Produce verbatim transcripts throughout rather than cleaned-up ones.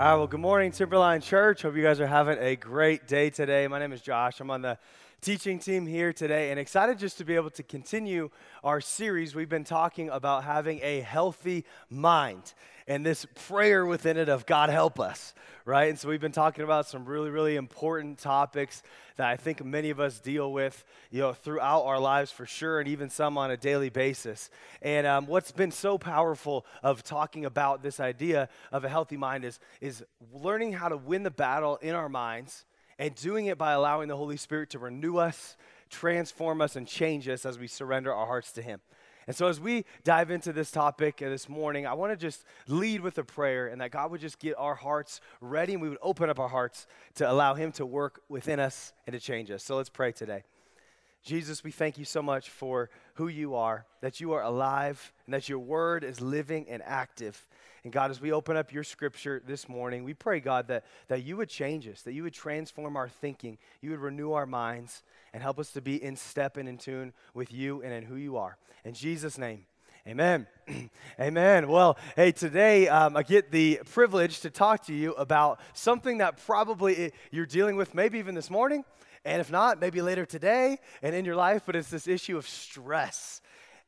All right, well, good morning, Timberline Church. Hope you guys are having a great day today. My name is Josh. I'm on the teaching team here today and excited just to be able to continue our series. We've been talking about having a healthy mind and this prayer within it of God help us, right? And so we've been talking about some really, really important topics that I think many of us deal with, you know, throughout our lives for sure, and even some on a daily basis. And um, what's been so powerful of talking about this idea of a healthy mind is, is learning how to win the battle in our minds and doing it by allowing the Holy Spirit to renew us, transform us, and change us as we surrender our hearts to Him. And so as we dive into this topic this morning, I want to just lead with a prayer, and that God would just get our hearts ready, and we would open up our hearts to allow Him to work within us and to change us. So let's pray today. Jesus, we thank you so much for who you are, that you are alive, and that your word is living and active. And God, as we open up your scripture this morning, we pray, God, that, that you would change us, that you would transform our thinking, you would renew our minds, and help us to be in step and in tune with you and in who you are. In Jesus' name, amen. Amen. Well, hey, today um, I get the privilege to talk to you about something that probably you're dealing with, maybe even this morning, and if not, maybe later today and in your life, but it's this issue of stress.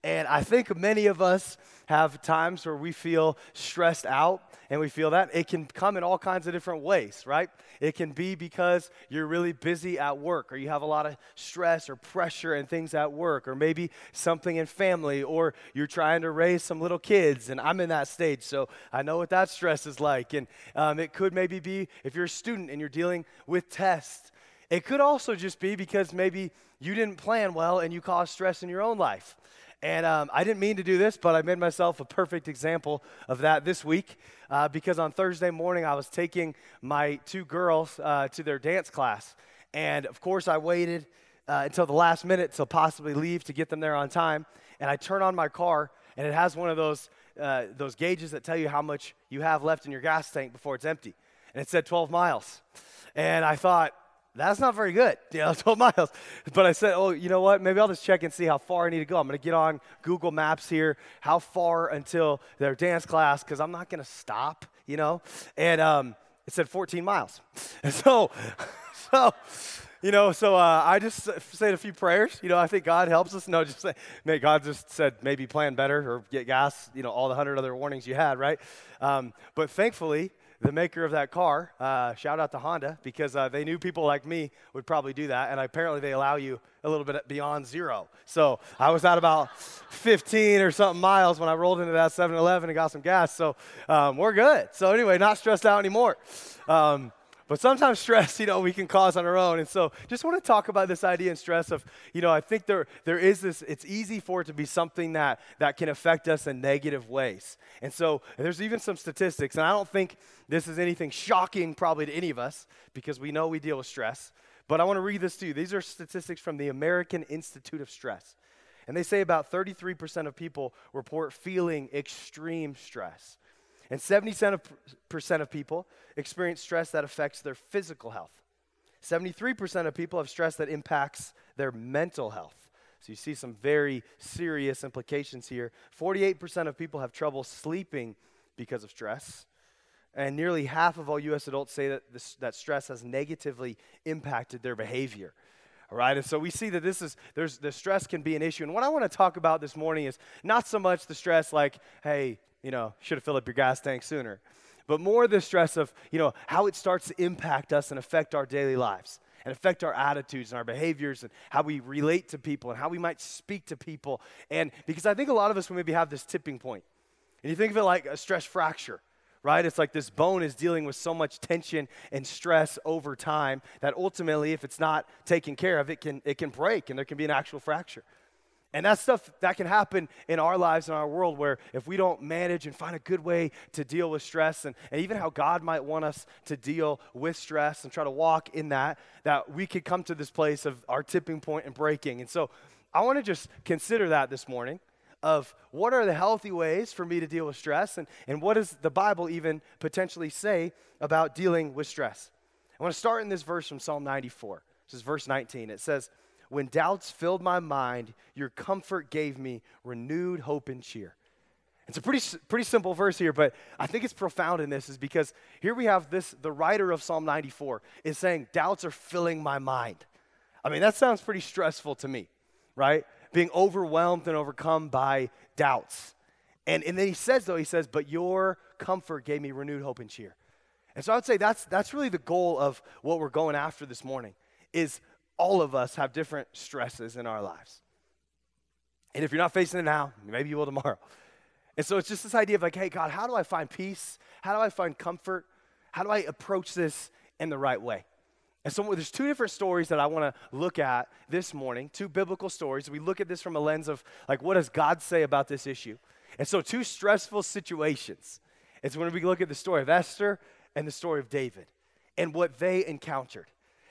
And I think many of us have times where we feel stressed out, and we feel that. It can come in all kinds of different ways, right? It can be because you're really busy at work, or you have a lot of stress or pressure and things at work, or maybe something in family, or you're trying to raise some little kids, and I'm in that stage, so I know what that stress is like. And um, it could maybe be if you're a student and you're dealing with tests. It could also just be because maybe you didn't plan well and you caused stress in your own life. And um, I didn't mean to do this, but I made myself a perfect example of that this week uh, because on Thursday morning, I was taking my two girls uh, to their dance class. And, of course, I waited uh, until the last minute to possibly leave to get them there on time. And I turn on my car, and it has one of those uh, those gauges that tell you how much you have left in your gas tank before it's empty. And it said twelve miles. And I thought, that's not very good, you know, twelve miles. But I said, oh, you know what, maybe I'll just check and see how far I need to go. I'm going to get on Google Maps here, how far until their dance class, because I'm not going to stop, you know. And um, it said fourteen miles. And so, so you know, so uh, I just said a few prayers. You know, I think God helps us. No, just say, may God just said maybe plan better or get gas, you know, all the hundred other warnings you had, right? Um, but thankfully, the maker of that car, uh, shout out to Honda, because uh, they knew people like me would probably do that, and apparently they allow you a little bit beyond zero. So I was at about fifteen or something miles when I rolled into that seven eleven and got some gas, so um, we're good. So anyway, not stressed out anymore. Um, but sometimes stress, you know, we can cause on our own, and so just want to talk about this idea and stress of, you know, I think there there is this, it's easy for it to be something that, that can affect us in negative ways. And so there's even some statistics, and I don't think this is anything shocking probably to any of us because we know we deal with stress, but I want to read this to you. These are statistics from the American Institute of Stress, and they say about thirty-three percent of people report feeling extreme stress, and seventy percent of people experience stress that affects their physical health. seventy-three percent of people have stress that impacts their mental health. So you see some very serious implications here. forty-eight percent of people have trouble sleeping because of stress. And nearly half of all U S adults say that this, that stress has negatively impacted their behavior. All right, and so we see that this is, there's the stress can be an issue. And what I want to talk about this morning is not so much the stress like, hey, you know, should have filled up your gas tank sooner, but more the stress of, you know, how it starts to impact us and affect our daily lives and affect our attitudes and our behaviors and how we relate to people and how we might speak to people. And because I think a lot of us will maybe have this tipping point. And you think of it like a stress fracture, right? It's like this bone is dealing with so much tension and stress over time that ultimately, if it's not taken care of, it can it can break and there can be an actual fracture. And that's stuff that can happen in our lives, in our world, where if we don't manage and find a good way to deal with stress and, and even how God might want us to deal with stress and try to walk in that, that we could come to this place of our tipping point and breaking. And so I want to just consider that this morning of what are the healthy ways for me to deal with stress, and, and what does the Bible even potentially say about dealing with stress? I want to start in this verse from Psalm ninety-four. This is verse nineteen. It says, "When doubts filled my mind, your comfort gave me renewed hope and cheer." It's a pretty pretty simple verse here, but I think it's profound in this is because here we have this, the writer of Psalm ninety-four is saying, doubts are filling my mind. I mean, that sounds pretty stressful to me, right? Being overwhelmed and overcome by doubts. And and then he says, though, he says, but your comfort gave me renewed hope and cheer. And so I would say that's that's really the goal of what we're going after this morning is all of us have different stresses in our lives. And if you're not facing it now, maybe you will tomorrow. And so it's just this idea of like, hey, God, how do I find peace? How do I find comfort? How do I approach this in the right way? And so there's two different stories that I want to look at this morning, two biblical stories. We look at this from a lens of like, what does God say about this issue? And so two stressful situations. It's when we look at the story of Esther and the story of David and what they encountered.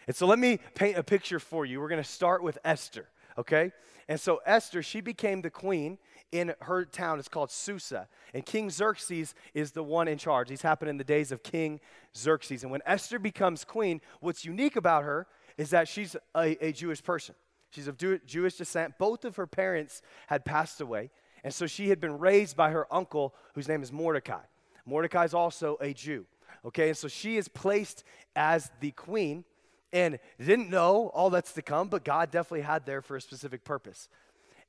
And so let me paint a picture for you. We're going to start with Esther. Okay? And so Esther, she became the queen in her town. It's called Susa. And King Xerxes is the one in charge. These happened in the days of King Xerxes. And when Esther becomes queen, what's unique about her is that she's a, a Jewish person. She's of Jew- Jewish descent. Both of her parents had passed away. And so she had been raised by her uncle, whose name is Mordecai. Mordecai is also a Jew. Okay? And so she is placed as the queen. And didn't know all that's to come, but God definitely had there for a specific purpose.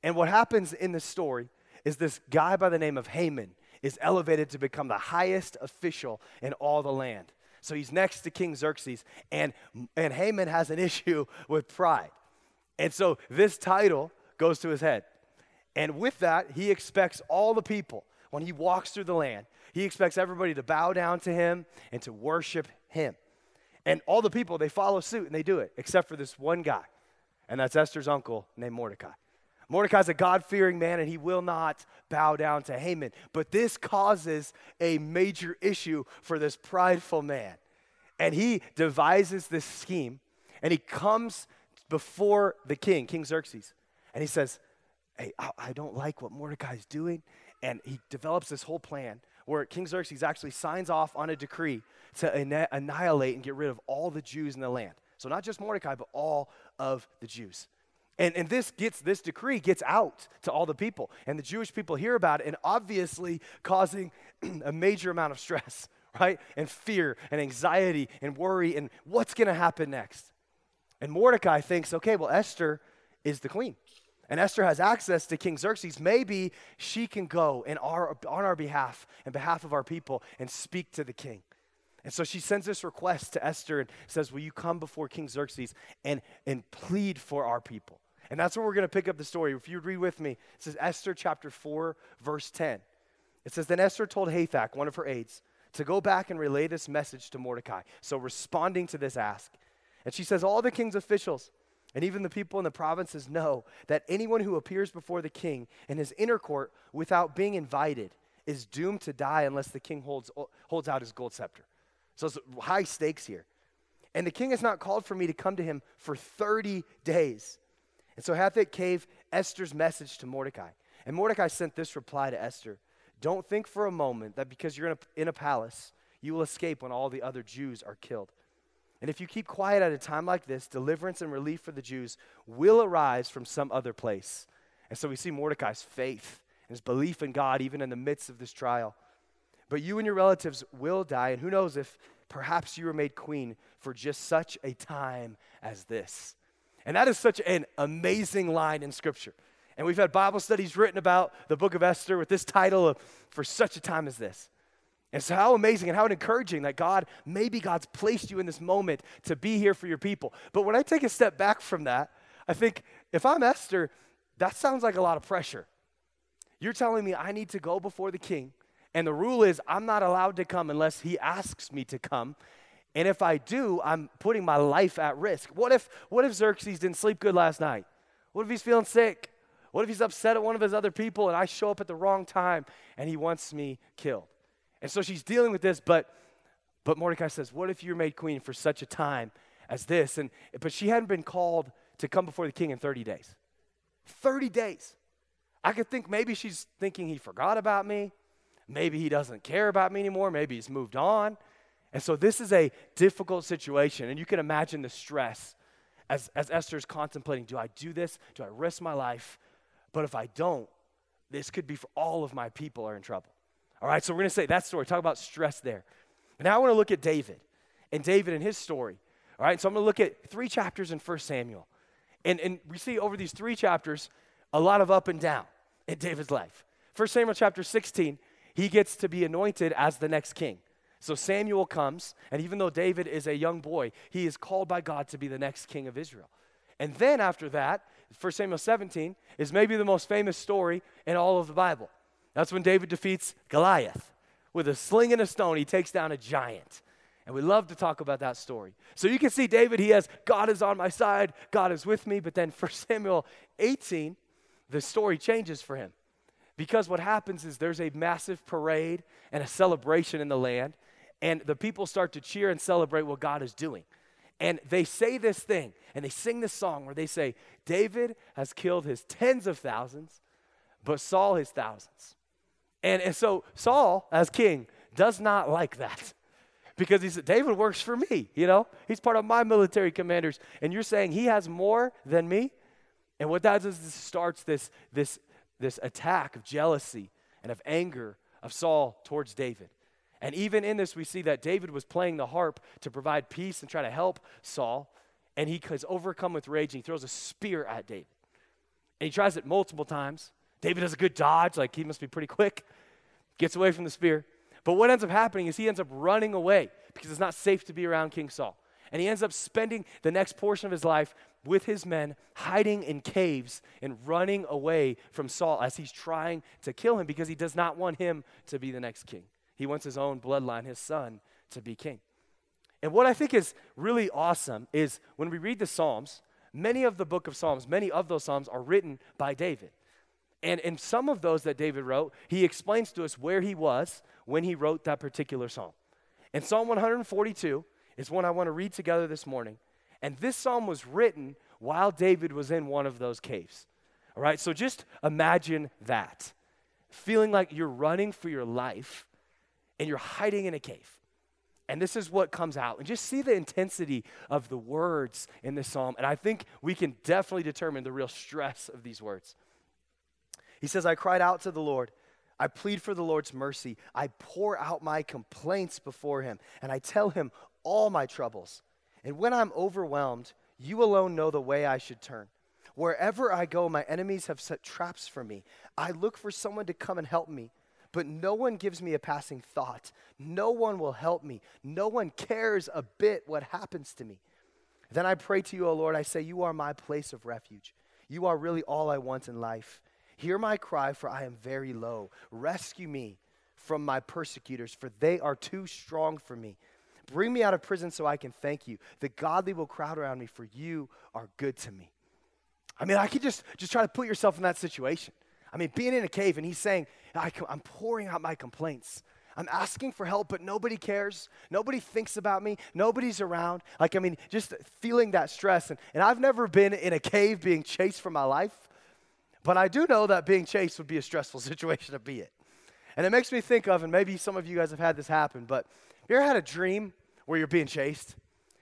And what happens in this story is this guy by the name of Haman is elevated to become the highest official in all the land. So he's next to King Xerxes, and, and Haman has an issue with pride. And so this title goes to his head. And with that, he expects all the people, when he walks through the land, he expects everybody to bow down to him and to worship him. And all the people, they follow suit, and they do it, except for this one guy, and that's Esther's uncle named Mordecai. Mordecai's a God-fearing man, and he will not bow down to Haman. But this causes a major issue for this prideful man. And he devises this scheme, and he comes before the king, King Xerxes, and he says, hey, I don't like what Mordecai's doing, and he develops this whole plan where King Xerxes actually signs off on a decree to an- annihilate and get rid of all the Jews in the land. So not just Mordecai, but all of the Jews. And, and this gets this decree gets out to all the people. And the Jewish people hear about it and obviously causing a major amount of stress, right? And fear and anxiety and worry and what's going to happen next. And Mordecai thinks, okay, well, Esther is the queen. And Esther has access to King Xerxes. Maybe she can go in our, on our behalf and behalf of our people and speak to the king. And so she sends this request to Esther and says, will you come before King Xerxes and, and plead for our people? And that's where we're going to pick up the story. If you read with me, it says Esther chapter four, verse ten. It says, then Esther told Hathak, one of her aides, to go back and relay this message to Mordecai. So responding to this ask. And she says, all the king's officials and even the people in the provinces know that anyone who appears before the king in his inner court without being invited is doomed to die unless the king holds holds out his gold scepter. So it's high stakes here. And the king has not called for me to come to him for thirty days. And so Hathak gave Esther's message to Mordecai. And Mordecai sent this reply to Esther. Don't think for a moment that because you're in a, in a palace, you will escape when all the other Jews are killed. And if you keep quiet at a time like this, deliverance and relief for the Jews will arise from some other place. And so we see Mordecai's faith and his belief in God even in the midst of this trial. But you and your relatives will die, and who knows if perhaps you were made queen for just such a time as this. And that is such an amazing line in Scripture. And we've had Bible studies written about the book of Esther with this title of For Such a Time as This. And so how amazing and how encouraging that God, maybe God's placed you in this moment to be here for your people. But when I take a step back from that, I think if I'm Esther, that sounds like a lot of pressure. You're telling me I need to go before the king, and the rule is I'm not allowed to come unless he asks me to come. And if I do, I'm putting my life at risk. What if, what if Xerxes didn't sleep good last night? What if he's feeling sick? What if he's upset at one of his other people and I show up at the wrong time and he wants me killed? And so she's dealing with this, but but Mordecai says, what if you were made queen for such a time as this? And but she hadn't been called to come before the king in thirty days. thirty days. I could think maybe she's thinking he forgot about me. Maybe he doesn't care about me anymore. Maybe he's moved on. And so this is a difficult situation. And you can imagine the stress as, as Esther's contemplating, do I do this? Do I risk my life? But if I don't, This could be for all of my people are in trouble. All right, so we're going to say that story. Talk about stress there. But now I want to look at David and David and his story. All right, so I'm going to look at three chapters in First Samuel. And, and we see over these three chapters a lot of up and down in David's life. First Samuel chapter sixteen, he gets to be anointed as the next king. So Samuel comes, and even though David is a young boy, he is called by God to be the next king of Israel. And then after that, First Samuel seventeen is maybe the most famous story in all of the Bible. That's when David defeats Goliath. With a sling and a stone, he takes down a giant. And we love to talk about that story. So you can see David, he has, God is on my side, God is with me. But then First Samuel eighteen, the story changes for him. Because what happens is there's a massive parade and a celebration in the land. And the people start to cheer and celebrate what God is doing. And they say this thing, and they sing this song where they say, David has killed his tens of thousands, but Saul his thousands. And, and so Saul, as king, does not like that. Because he said, David works for me, you know. He's part of my military commanders. And you're saying he has more than me? And what that does is starts this, this, this attack of jealousy and of anger of Saul towards David. And even in this, we see that David was playing the harp to provide peace and try to help Saul. And he is overcome with rage, and he throws a spear at David. And he tries it multiple times. David does a good dodge, like he must be pretty quick. Gets away from the spear. But what ends up happening is he ends up running away because it's not safe to be around King Saul. And he ends up spending the next portion of his life with his men, hiding in caves and running away from Saul as he's trying to kill him because he does not want him to be the next king. He wants his own bloodline, his son, to be king. And what I think is really awesome is when we read the Psalms, many of the book of Psalms, many of those Psalms are written by David. And in some of those that David wrote, he explains to us where he was when he wrote that particular Psalm. And Psalm one forty-two is one I want to read together this morning. And this Psalm was written while David was in one of those caves. All right, so just imagine that. Feeling like you're running for your life, and you're hiding in a cave. And this is what comes out. And just see the intensity of the words in this psalm. And I think we can definitely determine the real stress of these words. He says, I cried out to the Lord. I plead for the Lord's mercy. I pour out my complaints before him. And I tell him all my troubles. And when I'm overwhelmed, you alone know the way I should turn. Wherever I go, my enemies have set traps for me. I look for someone to come and help me. But no one gives me a passing thought. No one will help me. No one cares a bit what happens to me. Then I pray to you, O Lord. I say, you are my place of refuge. You are really all I want in life. Hear my cry, for I am very low. Rescue me from my persecutors, for they are too strong for me. Bring me out of prison so I can thank you. The godly will crowd around me, for you are good to me. I mean, I could just, just try to put yourself in that situation. I mean, being in a cave, and he's saying, I, I'm pouring out my complaints. I'm asking for help, but nobody cares. Nobody thinks about me. Nobody's around. Like, I mean, just feeling that stress. And, and I've never been in a cave being chased for my life, but I do know that being chased would be a stressful situation to be in. And it makes me think of, and maybe some of you guys have had this happen, but have you ever had a dream where you're being chased?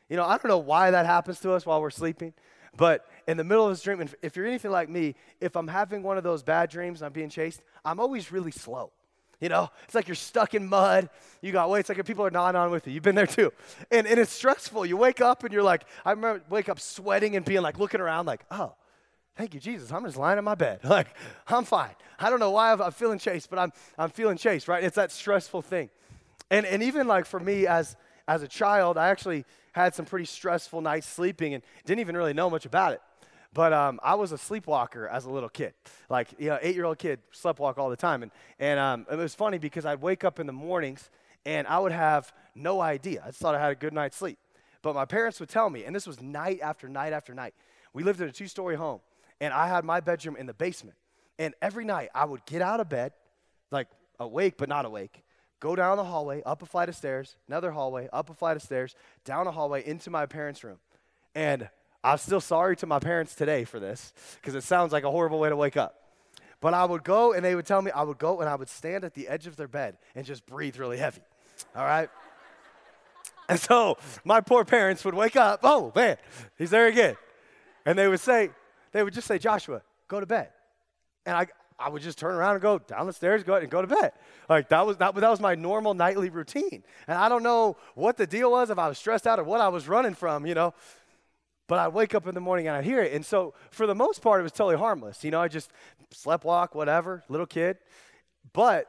You know, I don't know why that happens to us while we're sleeping, but in the middle of this dream, and if you're anything like me, if I'm having one of those bad dreams and I'm being chased, I'm always really slow. You know, it's like you're stuck in mud. You got weights. It's like people are nodding on with you. You've been there too. And, and it's stressful. You wake up and you're like, I remember wake up sweating and being like looking around like, oh, thank you, Jesus. I'm just lying in my bed. Like, I'm fine. I don't know why I'm, I'm feeling chased, but I'm I'm feeling chased, right? It's that stressful thing. And and even like for me as as a child, I actually had some pretty stressful nights sleeping and didn't even really know much about it. But um, I was a sleepwalker as a little kid. Like, you know, eight-year-old kid, sleptwalk all the time. And, and um, it was funny because I'd wake up in the mornings and I would have no idea. I just thought I had a good night's sleep. But my parents would tell me, and this was night after night after night. We lived in a two-story home, and I had my bedroom in the basement. And every night I would get out of bed, like awake but not awake, go down the hallway, up a flight of stairs, another hallway, up a flight of stairs, down a hallway into my parents' room. And I'm still sorry to my parents today for this because it sounds like a horrible way to wake up. But I would go, and they would tell me I would go, and I would stand at the edge of their bed and just breathe really heavy, all right? And so my poor parents would wake up, oh, man, he's there again. And they would say, they would just say, Joshua, go to bed. And I I would just turn around and go down the stairs, go ahead and go to bed. Like that was that, that was my normal nightly routine. And I don't know what the deal was, if I was stressed out or what I was running from, you know. But I wake up in the morning and I hear it. And so for the most part, it was totally harmless. You know, I just slept, walk, whatever, little kid. But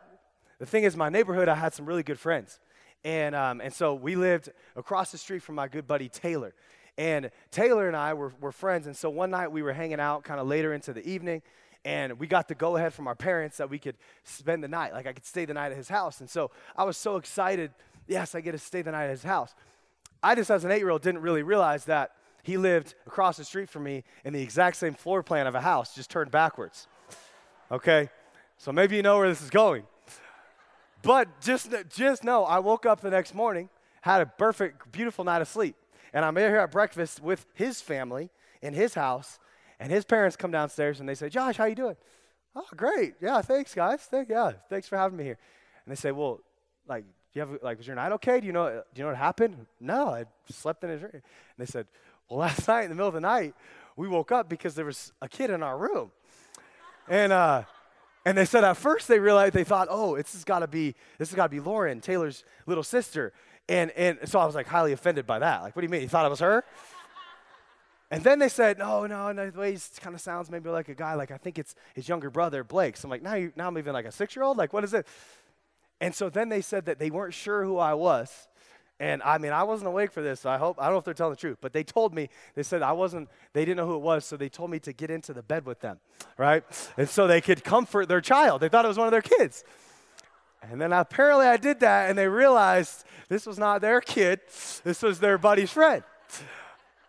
the thing is, my neighborhood, I had some really good friends. And um, and so we lived across the street from my good buddy Taylor. And Taylor and I were, were friends. And so one night we were hanging out kind of later into the evening. And we got the go-ahead from our parents that we could spend the night. Like I could stay the night at his house. And so I was so excited. Yes, I get to stay the night at his house. I just, as an eight-year-old, didn't really realize that he lived across the street from me in the exact same floor plan of a house, just turned backwards. Okay? So maybe you know where this is going. But just, just know, I woke up the next morning, had a perfect, beautiful night of sleep. And I'm here at breakfast with his family in his house, and his parents come downstairs and they say, "Josh, how you doing?" "Oh, great. Yeah, thanks, guys. Thank, yeah, thanks for having me here." And they say, "Well, like, you have like, was your night okay? Do you know, do you know what happened?" "No, I slept in a dream." And they said, "Well, last night in the middle of the night, we woke up because there was a kid in our room," and uh, and they said at first they realized they thought, "Oh, it's has got to be this has got to be Lauren, Taylor's little sister." And and so I was like highly offended by that. Like, what do you mean? You thought it was her? And then they said, no, no, no, the way he kind of sounds maybe like a guy, like I think it's his younger brother, Blake. So I'm like, now, you, now I'm even like a six-year-old? Like, what is it? And so then they said that they weren't sure who I was. And I mean, I wasn't awake for this. So I hope, I don't know if they're telling the truth, but they told me, they said I wasn't, they didn't know who it was. So they told me to get into the bed with them, right? And so they could comfort their child. They thought it was one of their kids. And then apparently I did that, and they realized this was not their kid. This was their buddy's friend.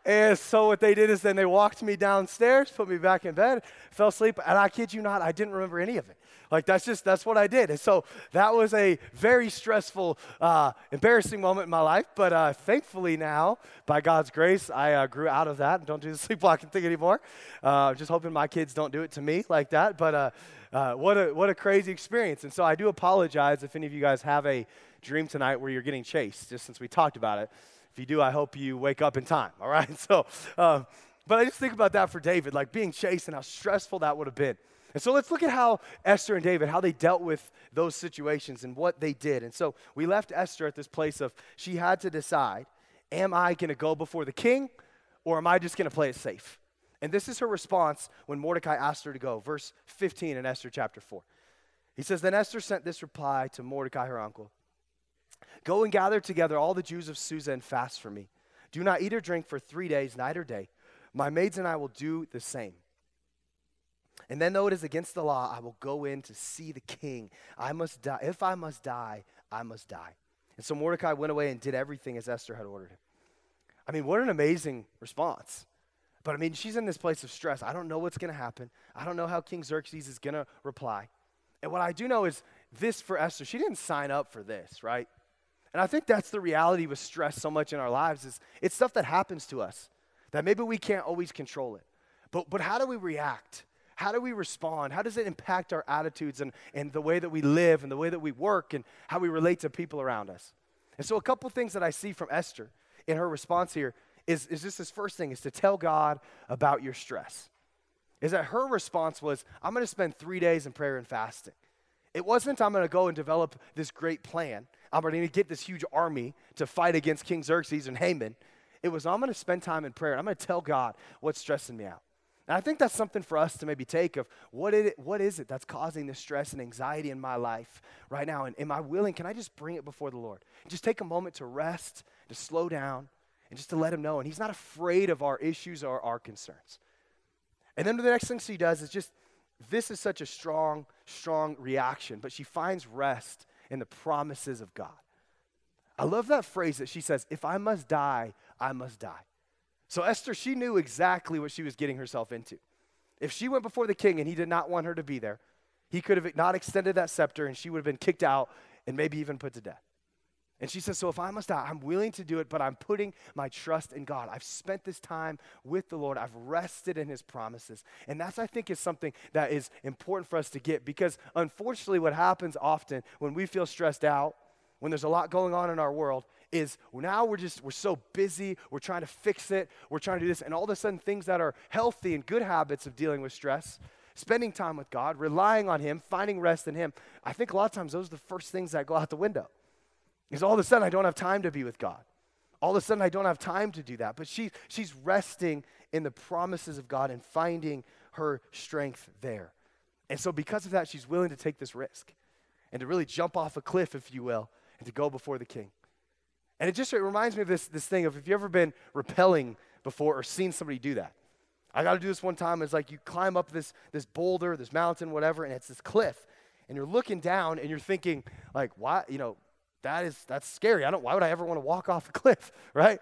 And so what they did is then they walked me downstairs, put me back in bed, fell asleep, and I kid you not, I didn't remember any of it. Like, that's just, that's what I did. And so that was a very stressful, uh, embarrassing moment in my life. But uh, thankfully now, by God's grace, I uh, grew out of that and don't do the sleepwalking thing anymore. Uh, I'm just hoping my kids don't do it to me like that. But uh, uh, what a what a crazy experience. And so I do apologize if any of you guys have a dream tonight where you're getting chased, just since we talked about it. If you do, I hope you wake up in time, all right? So, um, but I just think about that for David, like being chased and how stressful that would have been. And so let's look at how Esther and David, how they dealt with those situations and what they did. And so we left Esther at this place of she had to decide, am I going to go before the king or am I just going to play it safe? And this is her response when Mordecai asked her to go. Verse fifteen in Esther chapter four. He says, "Then Esther sent this reply to Mordecai, her uncle. Go and gather together all the Jews of Susa and fast for me. Do not eat or drink for three days, night or day. My maids and I will do the same. And then though it is against the law, I will go in to see the king. I must die. If I must die, I must die." And so Mordecai went away and did everything as Esther had ordered him. I mean, what an amazing response. But I mean, she's in this place of stress. I don't know what's going to happen. I don't know how King Xerxes is going to reply. And what I do know is this for Esther. She didn't sign up for this, right? And I think that's the reality with stress so much in our lives is it's stuff that happens to us that maybe we can't always control it. But but how do we react? How do we respond? How does it impact our attitudes and, and the way that we live and the way that we work and how we relate to people around us? And so a couple things that I see from Esther in her response here is, is just this first thing is to tell God about your stress. Is that her response was, I'm going to spend three days in prayer and fasting. It wasn't, I'm going to go and develop this great plan. I'm going to get this huge army to fight against King Xerxes and Haman. It was, I'm going to spend time in prayer. I'm going to tell God what's stressing me out. And I think that's something for us to maybe take of what is it, what is it that's causing the stress and anxiety in my life right now? And am I willing, can I just bring it before the Lord? Just take a moment to rest, to slow down, and just to let him know. And he's not afraid of our issues or our concerns. And then the next thing she does is just, this is such a strong, strong reaction, but she finds rest in the promises of God. I love that phrase that she says, if I must die, I must die. So Esther, she knew exactly what she was getting herself into. If she went before the king and he did not want her to be there, he could have not extended that scepter and she would have been kicked out and maybe even put to death. And she says, so if I must die, I'm willing to do it, but I'm putting my trust in God. I've spent this time with the Lord. I've rested in his promises. And that's, I think, is something that is important for us to get because, unfortunately, what happens often when we feel stressed out, when there's a lot going on in our world, is now we're just, we're so busy, we're trying to fix it, we're trying to do this, and all of a sudden things that are healthy and good habits of dealing with stress spending time with God, relying on him, finding rest in him. I think a lot of times those are the first things that go out the window. Because all of a sudden I don't have time to be with God. All of a sudden I don't have time to do that. But she, she's resting in the promises of God and finding her strength there. And so because of that, she's willing to take this risk and to really jump off a cliff, if you will, and to go before the king. And it just it reminds me of this, this thing of if you've ever been rappelling before or seen somebody do that. I got to do this one time. It's like you climb up this, this boulder, this mountain, whatever, and it's this cliff. And you're looking down and you're thinking, like, why, you know, that is, that's scary. I don't, why would I ever want to walk off a cliff, right?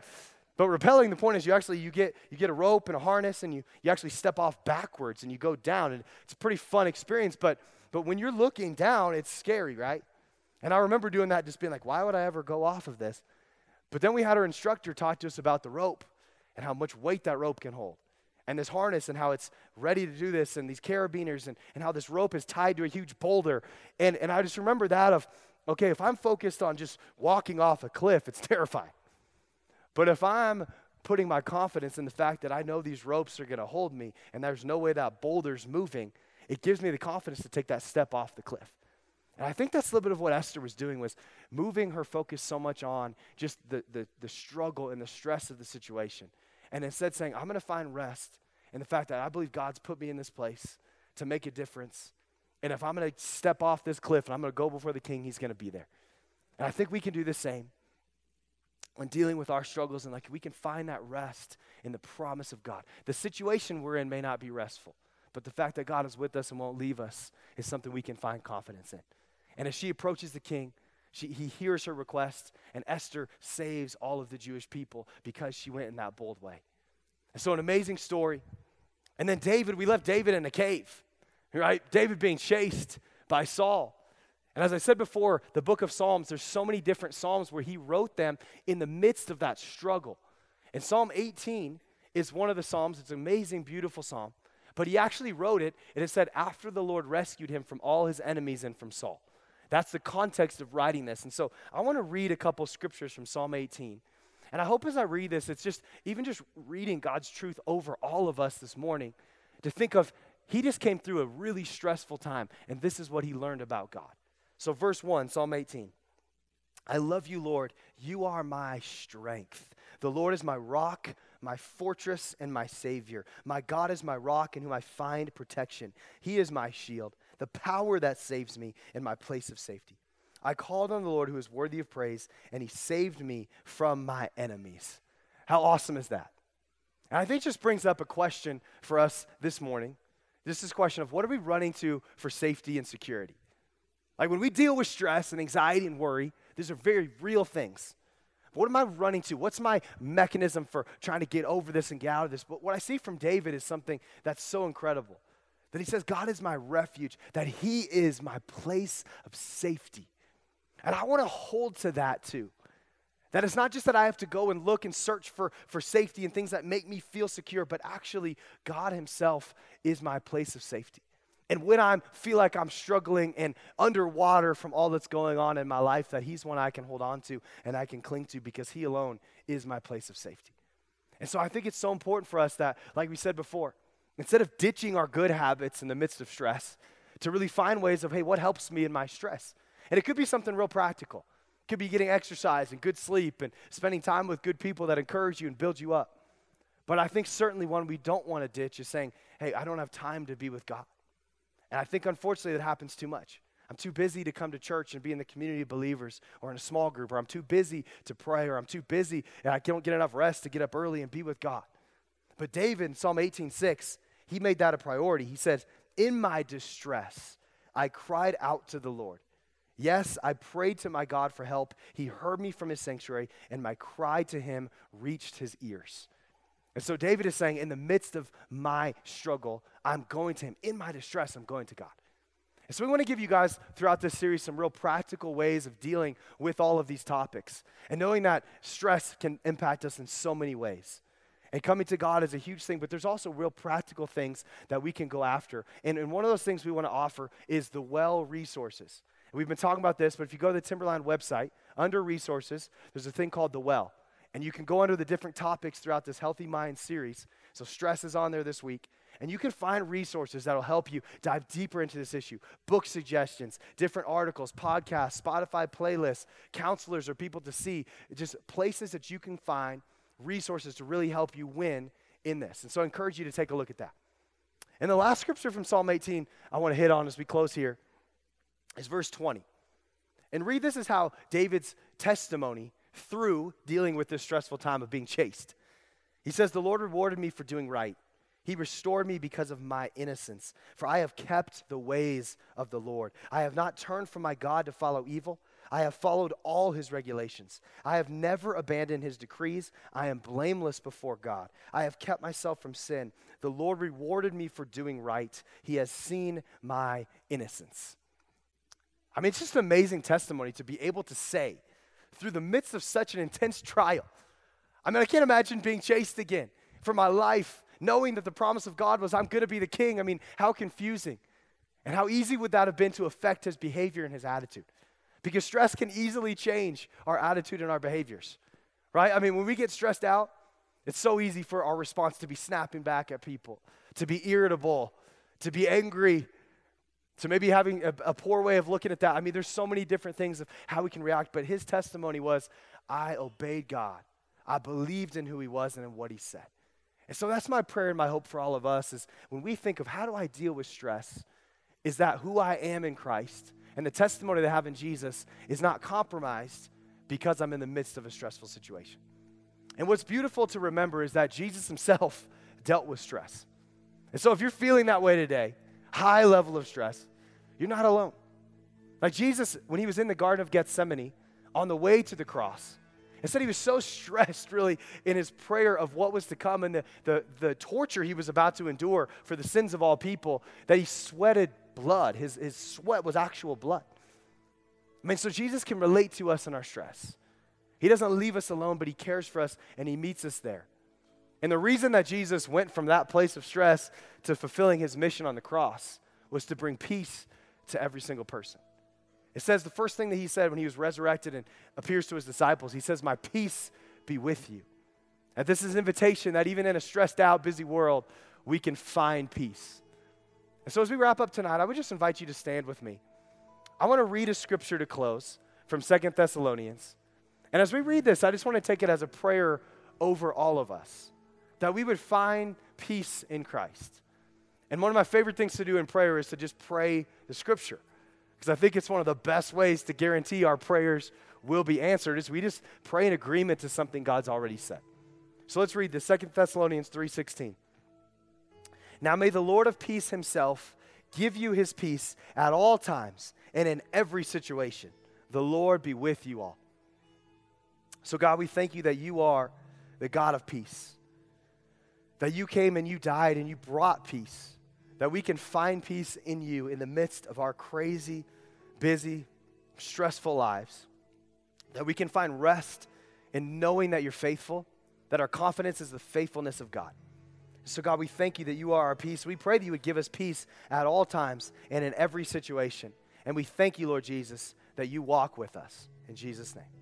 But rappelling, the point is you actually, you get you get a rope and a harness and you you actually step off backwards and you go down. And it's a pretty fun experience. But but when you're looking down, it's scary, right? And I remember doing that, just being like, why would I ever go off of this? But then we had our instructor talk to us about the rope and how much weight that rope can hold. And this harness and how it's ready to do this, and these carabiners, and, and how this rope is tied to a huge boulder. And and I just remember that of, okay, if I'm focused on just walking off a cliff, it's terrifying. But if I'm putting my confidence in the fact that I know these ropes are going to hold me and there's no way that boulder's moving, it gives me the confidence to take that step off the cliff. And I think that's a little bit of what Esther was doing, was moving her focus so much on just the the, the struggle and the stress of the situation. And instead saying, I'm going to find rest in the fact that I believe God's put me in this place to make a difference. And if I'm going to step off this cliff and I'm going to go before the king, he's going to be there. And I think we can do the same when dealing with our struggles, and like we can find that rest in the promise of God. The situation we're in may not be restful, but the fact that God is with us and won't leave us is something we can find confidence in. And as she approaches the king, She, he hears her request, and Esther saves all of the Jewish people because she went in that bold way. And so an amazing story. And then David, we left David in a cave, right? David being chased by Saul. And as I said before, the book of Psalms, there's so many different Psalms where he wrote them in the midst of that struggle. And Psalm eighteen is one of the Psalms. It's an amazing, beautiful Psalm. But he actually wrote it, and it said, after the Lord rescued him from all his enemies and from Saul. That's the context of writing this. And so I want to read a couple scriptures from Psalm eighteen. And I hope as I read this, it's just, even just reading God's truth over all of us this morning, to think of, he just came through a really stressful time, and this is what he learned about God. So verse one, Psalm eighteen. I love you, Lord. You are my strength. The Lord is my rock, my fortress, and my Savior. My God is my rock in whom I find protection. He is my shield, the power that saves me in my place of safety. I called on the Lord who is worthy of praise, and he saved me from my enemies. How awesome is that? And I think it just brings up a question for us this morning. This is a question of, what are we running to for safety and security? Like, when we deal with stress and anxiety and worry, these are very real things. What am I running to? What's my mechanism for trying to get over this and get out of this? But what I see from David is something that's so incredible. That he says, God is my refuge, that he is my place of safety. And I want to hold to that too. That it's not just that I have to go and look and search for, for safety and things that make me feel secure, but actually God himself is my place of safety. And when I feel like I'm struggling and underwater from all that's going on in my life, that he's one I can hold on to and I can cling to, because he alone is my place of safety. And so I think it's so important for us that, like we said before, instead of ditching our good habits in the midst of stress, to really find ways of, hey, what helps me in my stress? And it could be something real practical. It could be getting exercise and good sleep and spending time with good people that encourage you and build you up. But I think certainly one we don't want to ditch is saying, hey, I don't have time to be with God. And I think unfortunately that happens too much. I'm too busy to come to church and be in the community of believers or in a small group, or I'm too busy to pray, or I'm too busy and I don't get enough rest to get up early and be with God. But David in Psalm eighteen six, he made that a priority. He says, in my distress, I cried out to the Lord. Yes, I prayed to my God for help. He heard me from his sanctuary, and my cry to him reached his ears. And so David is saying, in the midst of my struggle, I'm going to him. In my distress, I'm going to God. And so we want to give you guys throughout this series some real practical ways of dealing with all of these topics, and knowing that stress can impact us in so many ways. And coming to God is a huge thing, but there's also real practical things that we can go after. And, and one of those things we want to offer is the well resources. And we've been talking about this, but if you go to the Timberline website, under resources, there's a thing called the well. And you can go under the different topics throughout this Healthy Mind series. So stress is on there this week. And you can find resources that'll help you dive deeper into this issue. Book suggestions, different articles, podcasts, Spotify playlists, counselors or people to see, just places that you can find resources to really help you win in this. And so I encourage you to take a look at that. And the last scripture from Psalm eighteen I want to hit on as we close here is verse twenty. And read this as how David's testimony through dealing with this stressful time of being chased. He says, "The Lord rewarded me for doing right. He restored me because of my innocence, for I have kept the ways of the Lord. I have not turned from my God to follow evil. I have followed all his regulations. I have never abandoned his decrees. I am blameless before God. I have kept myself from sin. The Lord rewarded me for doing right. He has seen my innocence." I mean, it's just an amazing testimony to be able to say through the midst of such an intense trial. I mean, I can't imagine being chased again for my life, knowing that the promise of God was I'm going to be the king. I mean, how confusing. And how easy would that have been to affect his behavior and his attitude? Because stress can easily change our attitude and our behaviors, right? I mean, when we get stressed out, it's so easy for our response to be snapping back at people, to be irritable, to be angry, to maybe having a, a poor way of looking at that. I mean, there's so many different things of how we can react, but his testimony was, I obeyed God. I believed in who he was and in what he said. And so that's my prayer and my hope for all of us is when we think of how do I deal with stress, is that who I am in Christ and the testimony that I have in Jesus is not compromised because I'm in the midst of a stressful situation. And what's beautiful to remember is that Jesus himself dealt with stress. And so if you're feeling that way today, high level of stress, you're not alone. Like Jesus, when he was in the Garden of Gethsemane on the way to the cross, instead he was so stressed really in his prayer of what was to come and the, the, the torture he was about to endure for the sins of all people that he sweated blood. His, his sweat was actual blood. I mean, so Jesus can relate to us in our stress. He doesn't leave us alone, but he cares for us and he meets us there. And the reason that Jesus went from that place of stress to fulfilling his mission on the cross was to bring peace to every single person. It says the first thing that he said when he was resurrected and appears to his disciples, he says, "My peace be with you." And this is an invitation that even in a stressed out, busy world, we can find peace. And so as we wrap up tonight, I would just invite you to stand with me. I want to read a scripture to close from Second Thessalonians. And as we read this, I just want to take it as a prayer over all of us, that we would find peace in Christ. And one of my favorite things to do in prayer is to just pray the scripture, because I think it's one of the best ways to guarantee our prayers will be answered is we just pray in agreement to something God's already said. So let's read this, Second Thessalonians three sixteen. "Now may the Lord of peace himself give you his peace at all times and in every situation. The Lord be with you all." So God, we thank you that you are the God of peace, that you came and you died and you brought peace, that we can find peace in you in the midst of our crazy, busy, stressful lives, that we can find rest in knowing that you're faithful, that our confidence is the faithfulness of God. So God, we thank you that you are our peace. We pray that you would give us peace at all times and in every situation. And we thank you, Lord Jesus, that you walk with us. In Jesus' name.